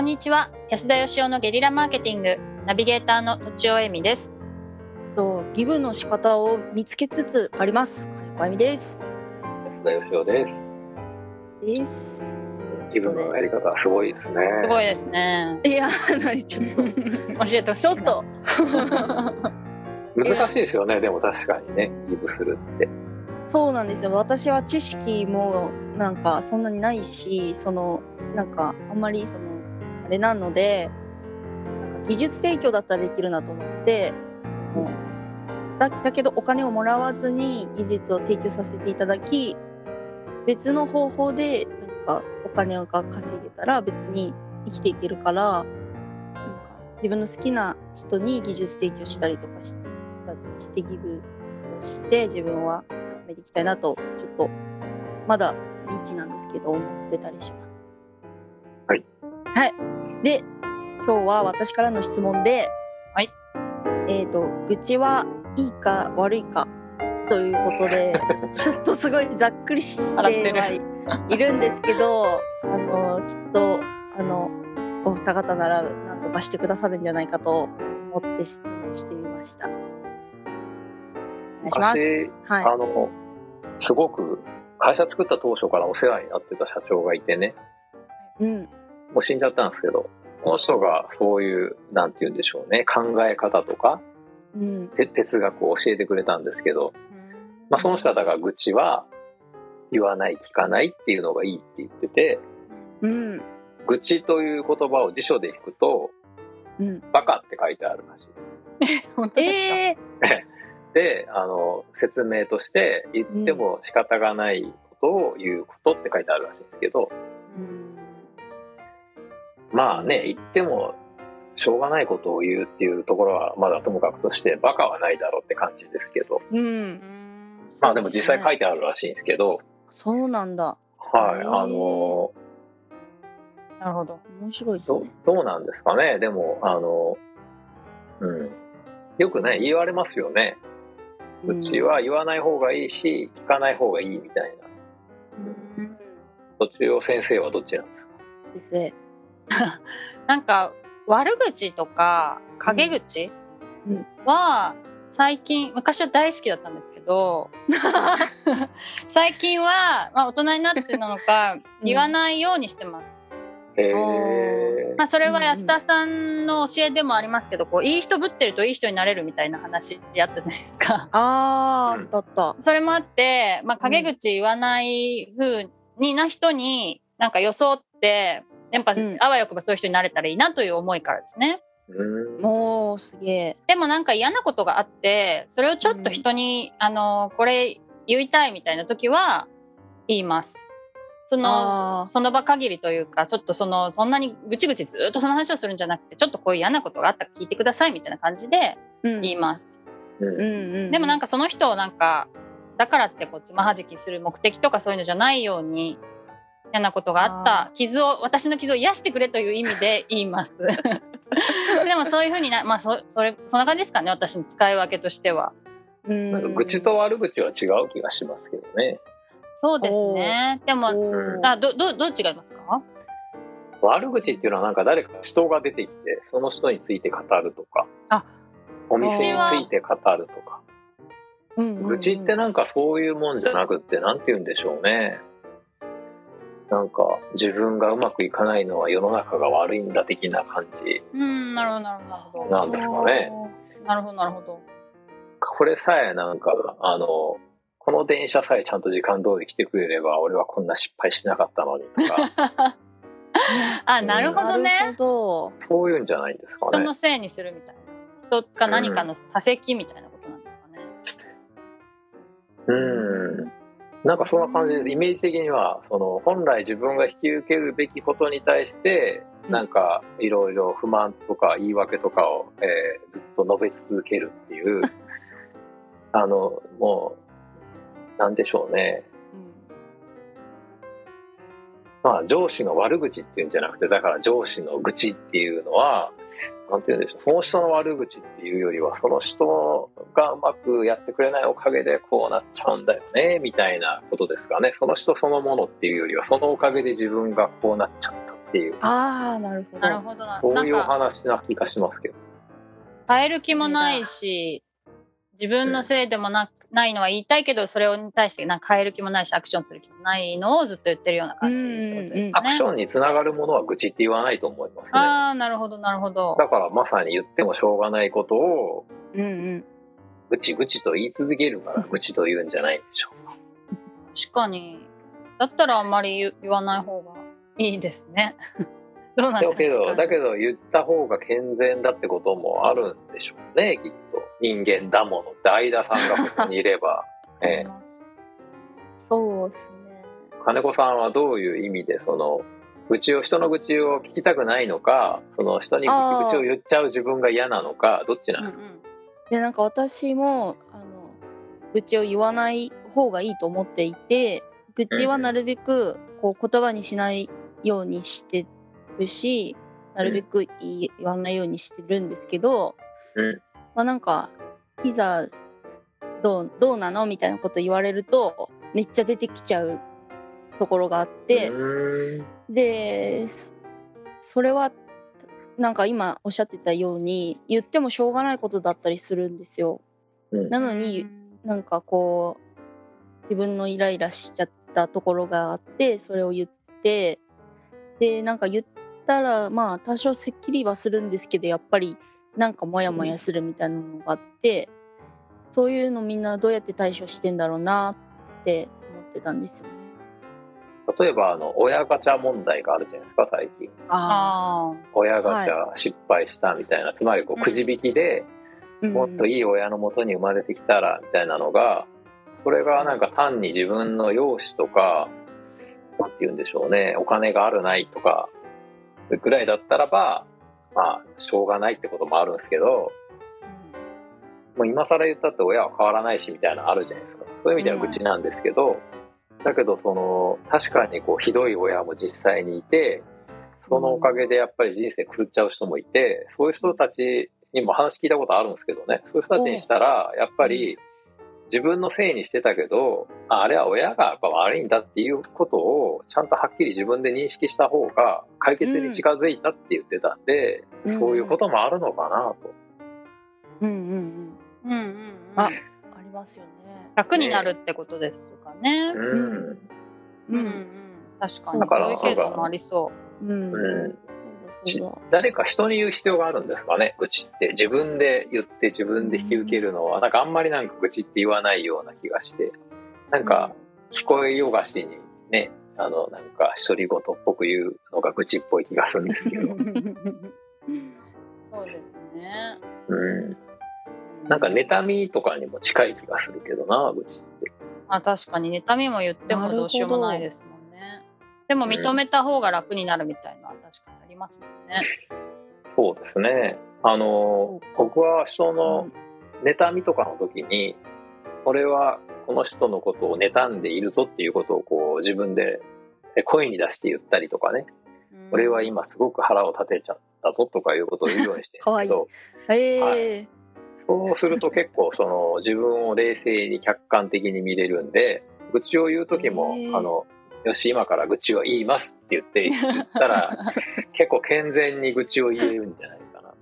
こんにちは、安田義生のゲリラマーケティングナビゲーターのとちおえみです。ギブの仕方を見つけつつあります。金子あゆみです。安田義生です。ギブのやり方すごいですね。すごいですね。いやちょっと教えてほしい。ちょっと難しいですよね。でも確かにね、ギブするって。そうなんですよ。私は知識もなんかそんなにないし、そのなんかあんまりそのあれなので、なんか技術提供だったらできるなと思って、だけどお金をもらわずに技術を提供させていただき、別の方法でなんかお金が稼げたら別に生きていけるから、なんか自分の好きな人に技術提供したりとかしてギブをして自分はやめていきたいなと、ちょっとまだ未知なんですけど思ってたりします。はい。はい。で、今日は私からの質問で、はい。愚痴はいいか悪いかということでちょっとすごいざっくりしてはいるんですけどきっとお二方なら何とかしてくださるんじゃないかと思って質問してみました。お願いします。はい、すごく会社作った当初からお世話になってた社長がいてね、うん、もう死んじゃったんですけど、この人がそういうなんて言うんでしょうね、考え方とか、うん、哲学を教えてくれたんですけど、まあ、その人だから愚痴は言わない、聞かないっていうのがいいって言ってて、うん、愚痴という言葉を辞書で引くと、うん、バカって書いてあるらしい。本当ですか？で、説明として言っても仕方がないことを言うことって書いてあるらしいんですけど、うん、まあね、言ってもしょうがないことを言うっていうところはまだともかくとして、バカはないだろうって感じですけど、うん、まあでも実際書いてあるらしいんですけど。そうなんだ。はい、なるほど、面白いですね。どうなんですかね。でもうん、よくね言われますよね。うちは言わない方がいいし、聞かない方がいいみたいな。うん、途中を先生はどっちなんですか。先生なんか悪口とか陰口は最近、昔は大好きだったんですけど最近は、まあ、大人になってなのか言わないようにしてます。まあ、それは安田さんの教えでもありますけど、こういい人ぶってるといい人になれるみたいな話やったじゃないですか。ああ、だった。それもあって、まあ、陰口言わない風にな人になんか装ってやっぱ、うん、あわよくばそういう人になれたらいいなという思いからですね。もうすげえ。でもなんか嫌なことがあって、それをちょっと人に、うん、これ言いたいみたいな時は言います。その場限りというか、ちょっとそんなにぐちぐちずっとその話をするんじゃなくて、ちょっとこういう嫌なことがあったら聞いてくださいみたいな感じで言います。でもなんかその人をなんかだからってこうつまはじきする目的とかそういうのじゃないように、嫌なことがあった私の傷を癒してくれという意味で言いますでもそういうふうにまあそんな感じですかね、私の使い分けとしては。なんか愚痴と悪口は違う気がしますけどね。そうですね。でもどう違いますか。悪口っていうのはなんか誰か人が出てきてその人について語るとか、お店について語るとか、愚痴ってなんかそういうもんじゃなくって、なんて言うんでしょうね、なんか自分がうまくいかないのは世の中が悪いんだ的な感じ。なるほどなるほど。なんですかね。なるほどなるほど。これさえなんかこの電車さえちゃんと時間通り来てくれれば俺はこんな失敗しなかったのにとかあ、なるほどね、そういうんじゃないんですかね。人のせいにするみたいな、人か何かの他責みたいなことなんですかね。なんかそんな感じで、イメージ的には本来自分が引き受けるべきことに対してなんかいろいろ不満とか言い訳とかをずっと述べ続けるっていうもうなんでしょうね、まあ上司の悪口っていうんじゃなくて、だから上司の愚痴っていうのはなんていうんでしょう、その人の悪口っていうよりはその人がうまくやってくれないおかげでこうなっちゃうんだよねみたいなことですかね。その人そのものっていうよりはそのおかげで自分がこうなっちゃったっっていう。ああ、なるほどなるほど。そういうお話な気がしますけど。変える気もないし、自分のせいでもないのは言いたいけど、それに対してなんか変える気もないし、アクションする気もないのをずっと言ってるような感じってことですね。アクションにつながるものは愚痴って言わないと思いますね。ああ、なるほどなるほど。だからまさに言ってもしょうがないことを、うんうん、愚痴愚痴と言い続けるから愚痴と言うんじゃないでしょうか。確かに。だったらあんまり言わない方がいいですね。どうなんですかね。だけど言った方が健全だってこともあるんでしょうね、きっと。人間だものって相田さんがここにいれば、そうですね。金子さんはどういう意味でその愚痴を、人の愚痴を聞きたくないのか、その人に愚痴を言っちゃう自分が嫌なのか、どっちなんですか？うんうん、いや、なんか私も愚痴を言わない方がいいと思っていて、愚痴はなるべくこう言葉にしないようにしてるし、なるべく言わないようにしてるんですけど、まあ、なんかいざどうなのみたいなこと言われるとめっちゃ出てきちゃうところがあって、でそれはなんか今おっしゃってたように言ってもしょうがないことだったりするんですよ。なのになんかこう自分のイライラしちゃったところがあって、それを言って、でなんか言ったらまあ多少すっきりはするんですけど、やっぱりなんかモヤモヤするみたいなのがあって、そういうのみんなどうやって対処してんだろうなって思ってたんですよね。例えば親ガチャ問題があるじゃないですか、最近。あ、親ガチャ失敗したみたいな、はい、つまりこうくじ引きで、うん、もっといい親のもとに生まれてきたらみたいなのが、それがなんか単に自分の容姿とか、なんて言うんでしょうね、お金があるないとかぐらいだったらばまあしょうがないってこともあるんですけど、もう今更言ったって親は変わらないしみたいなのあるじゃないですか。そういう意味では愚痴なんですけど、だけどその確かにこうひどい親も実際にいて、そのおかげでやっぱり人生狂っちゃう人もいて、そういう人たちにも話聞いたことあるんですけどね。そういう人たちにしたらやっぱり自分のせいにしてたけど、あれは親がやっぱ悪いんだっていうことをちゃんとはっきり自分で認識した方が解決に近づいたって言ってたんで、うん、そういうこともあるのかなと。うんうんうんうんうんうん。ありますよね。楽になるってことですかね。うんうんうん。確かにそういうケースもありそう。うんうん。誰か人に言う必要があるんですかね、愚痴って。自分で言って自分で引き受けるのはなんかあんまりなんか愚痴って言わないような気がして、なんか聞こえよがしにね、なんか独り言っぽく言うのが愚痴っぽい気がするんですけどそうですね、うん、なんか妬みとかにも近い気がするけどな、愚痴って。あ、確かに妬みも言ってもどうしようもないですもんね。でも認めた方が楽になるみたいな、確かにますね。そうですね。僕は人の妬みとかの時に、俺はこの人のことを妬んでいるぞっていうことをこう自分で声に出して言ったりとかね、俺は今すごく腹を立てちゃったぞとかいうことを言うようにしてるんですけど、はい、そうすると結構その自分を冷静に客観的に見れるんで、愚痴を言う時もよし今から愚痴を言いますって言ったら結構健全に愚痴を言えるんじゃないかな。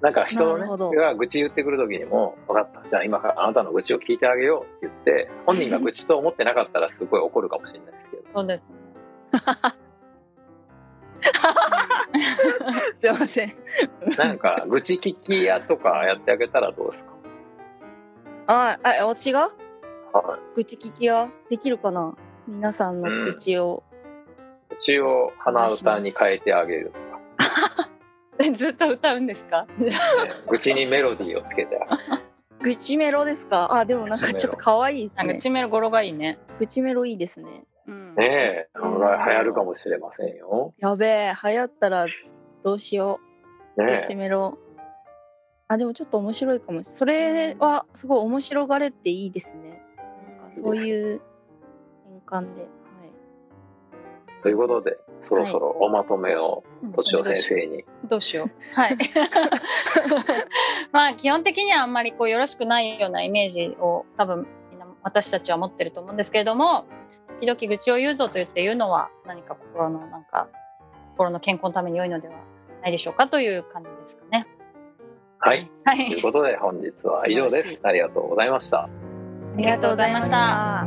なんか人の、ね、が愚痴言ってくる時にも、分かった、じゃあ今からあなたの愚痴を聞いてあげようって言って、本人が愚痴と思ってなかったらすごい怒るかもしれないですけど。そうですね。すいません。なんか愚痴聞き屋とかやってあげたらどうですか？あ、私が、はい、愚痴聞き屋できるかな。皆さんの口を鼻歌に変えてあげるとかずっと歌うんですか、ね、愚痴にメロディーをつけてあげる愚痴メロですか。あ、でもなんかちょっと可愛いですね。愚痴メロ語呂がいいね。愚痴メロいいですね、うん、ねえ、これは流行るかもしれませんよ。やべえ、流行ったらどうしよう、ね、愚痴メロ。あ、でもちょっと面白いかもしれない。それはすごい面白がれっていいですね。なんかそういうで、はい、ということでそろそろおまとめをとちお先生に、はい、どうしよう、はいまあ基本的にはあんまりこうよろしくないようなイメージを多分みんな私たちは持ってると思うんですけれども、時々愚痴を言うぞと言って言うのは何か心のなんか心の健康のために良いのではないでしょうかという感じですかね。はい、はい、ということで本日は以上です。ありがとうございました。ありがとうございました。